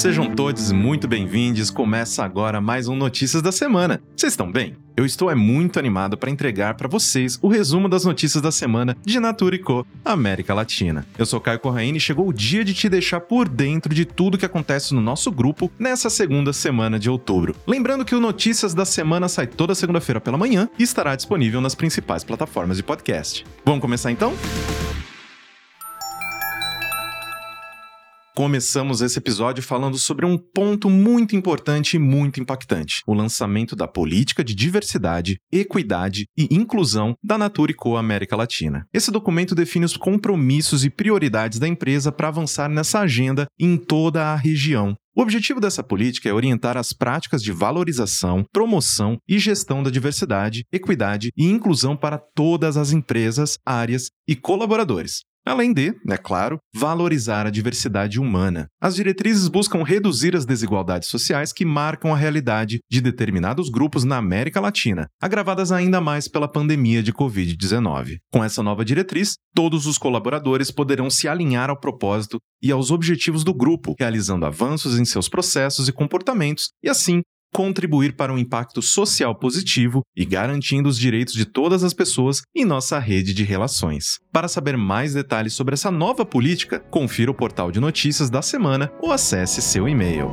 Sejam todos muito bem-vindos, começa agora mais um Notícias da Semana. Vocês estão bem? Eu estou muito animado para entregar para vocês o resumo das notícias da semana de Natura &Co América Latina. Eu sou Caio Corraine e chegou o dia de te deixar por dentro de tudo que acontece no nosso grupo nessa segunda semana de outubro. Lembrando que o Notícias da Semana sai toda segunda-feira pela manhã e estará disponível nas principais plataformas de podcast. Vamos começar então? Começamos esse episódio falando sobre um ponto muito importante e muito impactante, o lançamento da Política de Diversidade, Equidade e Inclusão da Natura &Co América Latina. Esse documento define os compromissos e prioridades da empresa para avançar nessa agenda em toda a região. O objetivo dessa política é orientar as práticas de valorização, promoção e gestão da diversidade, equidade e inclusão para todas as empresas, áreas e colaboradores. Além de, é claro, valorizar a diversidade humana. As diretrizes buscam reduzir as desigualdades sociais que marcam a realidade de determinados grupos na América Latina, agravadas ainda mais pela pandemia de Covid-19. Com essa nova diretriz, todos os colaboradores poderão se alinhar ao propósito e aos objetivos do grupo, realizando avanços em seus processos e comportamentos e, assim, contribuir para um impacto social positivo e garantindo os direitos de todas as pessoas em nossa rede de relações. Para saber mais detalhes sobre essa nova política, confira o portal de notícias da semana ou acesse seu e-mail.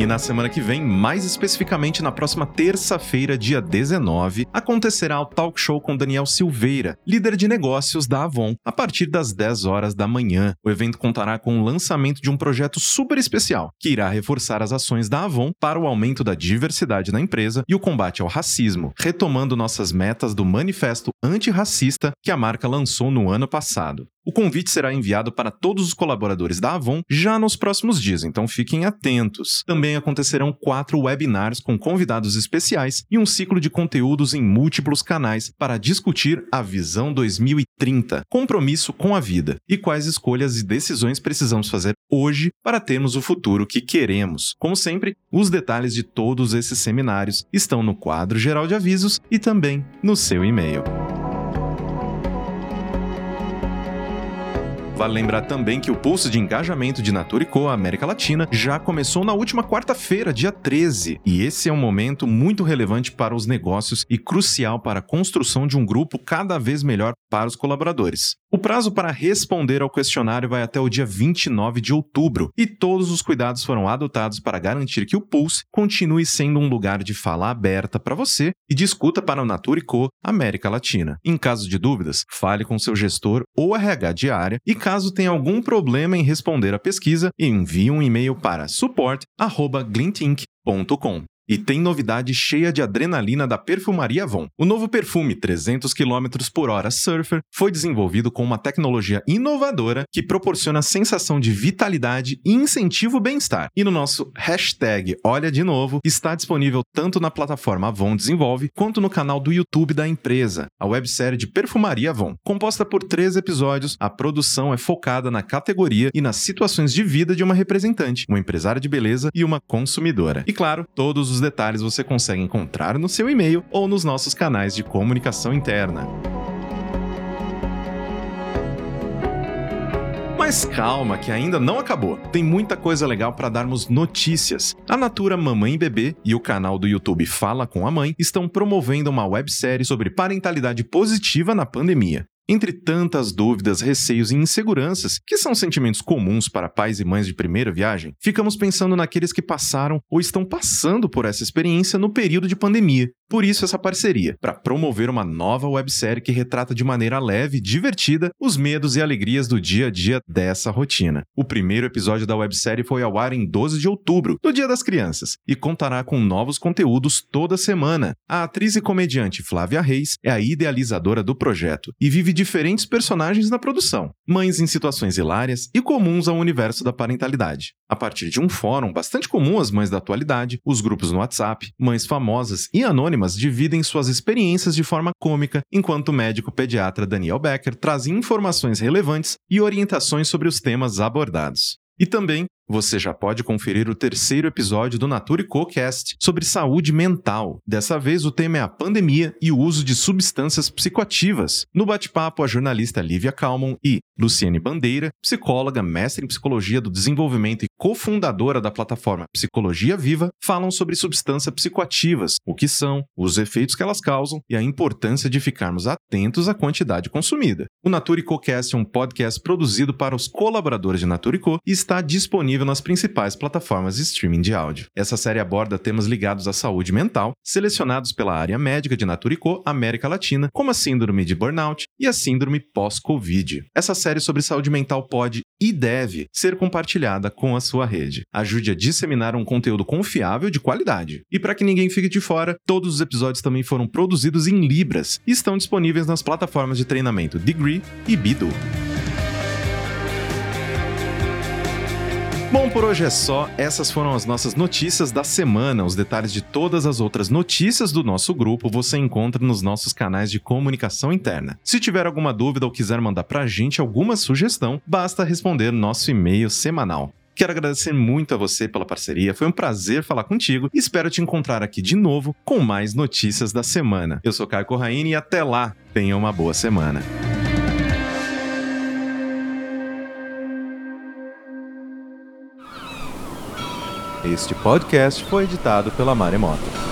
E na semana que vem, mais especificamente na próxima terça-feira, dia 19, acontecerá o Talk Show com Daniel Silveira, líder de negócios da Avon, a partir das 10 horas da manhã. O evento contará com o lançamento de um projeto super especial, que irá reforçar as ações da Avon para o aumento da diversidade na empresa e o combate ao racismo, retomando nossas metas do manifesto antirracista que a marca lançou no ano passado. O convite será enviado para todos os colaboradores da Avon já nos próximos dias, então fiquem atentos. Também acontecerão 4 webinars com convidados especiais e um ciclo de conteúdos em múltiplos canais para discutir a Visão 2030, compromisso com a vida e quais escolhas e decisões precisamos fazer hoje para termos o futuro que queremos. Como sempre, os detalhes de todos esses seminários estão no quadro geral de avisos e também no seu e-mail. Vale lembrar também que o pulso de engajamento de Natura &Co América Latina já começou na última quarta-feira, dia 13, e esse é um momento muito relevante para os negócios e crucial para a construção de um grupo cada vez melhor para os colaboradores. O prazo para responder ao questionário vai até o dia 29 de outubro, e todos os cuidados foram adotados para garantir que o Pulse continue sendo um lugar de fala aberta para você e discuta para o Natura &Co América Latina. Em caso de dúvidas, fale com seu gestor ou RH de área e caso tenha algum problema em responder a pesquisa, envie um e-mail para support@glintinc.com. E tem novidade cheia de adrenalina da perfumaria Avon. O novo perfume 300 km por hora Surfer foi desenvolvido com uma tecnologia inovadora que proporciona a sensação de vitalidade e incentiva o bem-estar. E no nosso hashtag Olha de Novo está disponível tanto na plataforma Avon Desenvolve quanto no canal do YouTube da empresa, a websérie de perfumaria Avon. Composta por 3 episódios, a produção é focada na categoria e nas situações de vida de uma representante, uma empresária de beleza e uma consumidora. E claro, todos os detalhes você consegue encontrar no seu e-mail ou nos nossos canais de comunicação interna. Mas calma, que ainda não acabou. Tem muita coisa legal para darmos notícias. A Natura Mamãe e Bebê e o canal do YouTube Fala com a Mãe estão promovendo uma websérie sobre parentalidade positiva na pandemia. Entre tantas dúvidas, receios e inseguranças, que são sentimentos comuns para pais e mães de primeira viagem, ficamos pensando naqueles que passaram ou estão passando por essa experiência no período de pandemia. Por isso essa parceria, para promover uma nova websérie que retrata de maneira leve e divertida os medos e alegrias do dia a dia dessa rotina. O primeiro episódio da websérie foi ao ar em 12 de outubro, no Dia das Crianças, e contará com novos conteúdos toda semana. A atriz e comediante Flávia Reis é a idealizadora do projeto e vive diferentes personagens na produção, mães em situações hilárias e comuns ao universo da parentalidade. A partir de um fórum bastante comum às mães da atualidade, os grupos no WhatsApp, mães famosas e anônimas dividem suas experiências de forma cômica, enquanto o médico pediatra Daniel Becker traz informações relevantes e orientações sobre os temas abordados. E também Você já pode conferir o terceiro episódio do Natura &Co Cast sobre saúde mental. Dessa vez, o tema é a pandemia e o uso de substâncias psicoativas. No bate-papo, a jornalista Lívia Calmon e Luciane Bandeira, psicóloga, mestre em Psicologia do Desenvolvimento e cofundadora da plataforma Psicologia Viva, falam sobre substâncias psicoativas, o que são, os efeitos que elas causam e a importância de ficarmos atentos à quantidade consumida. O Natura &Co Cast é um podcast produzido para os colaboradores de Natura &Co e está disponível nas principais plataformas de streaming de áudio. Essa série aborda temas ligados à saúde mental, selecionados pela área médica de Natura &Co América Latina, como a síndrome de burnout e a síndrome pós-Covid. Essa série sobre saúde mental pode e deve ser compartilhada com a sua rede. Ajude a disseminar um conteúdo confiável de qualidade. E para que ninguém fique de fora, todos os episódios também foram produzidos em Libras e estão disponíveis nas plataformas de treinamento Degree e Bidu. Bom, por hoje é só. Essas foram as nossas notícias da semana. Os detalhes de todas as outras notícias do nosso grupo você encontra nos nossos canais de comunicação interna. Se tiver alguma dúvida ou quiser mandar pra gente alguma sugestão, basta responder nosso e-mail semanal. Quero agradecer muito a você pela parceria, foi um prazer falar contigo e espero te encontrar aqui de novo com mais notícias da semana. Eu sou Caio Corraine e até lá, tenha uma boa semana. Este podcast foi editado pela Maremoto.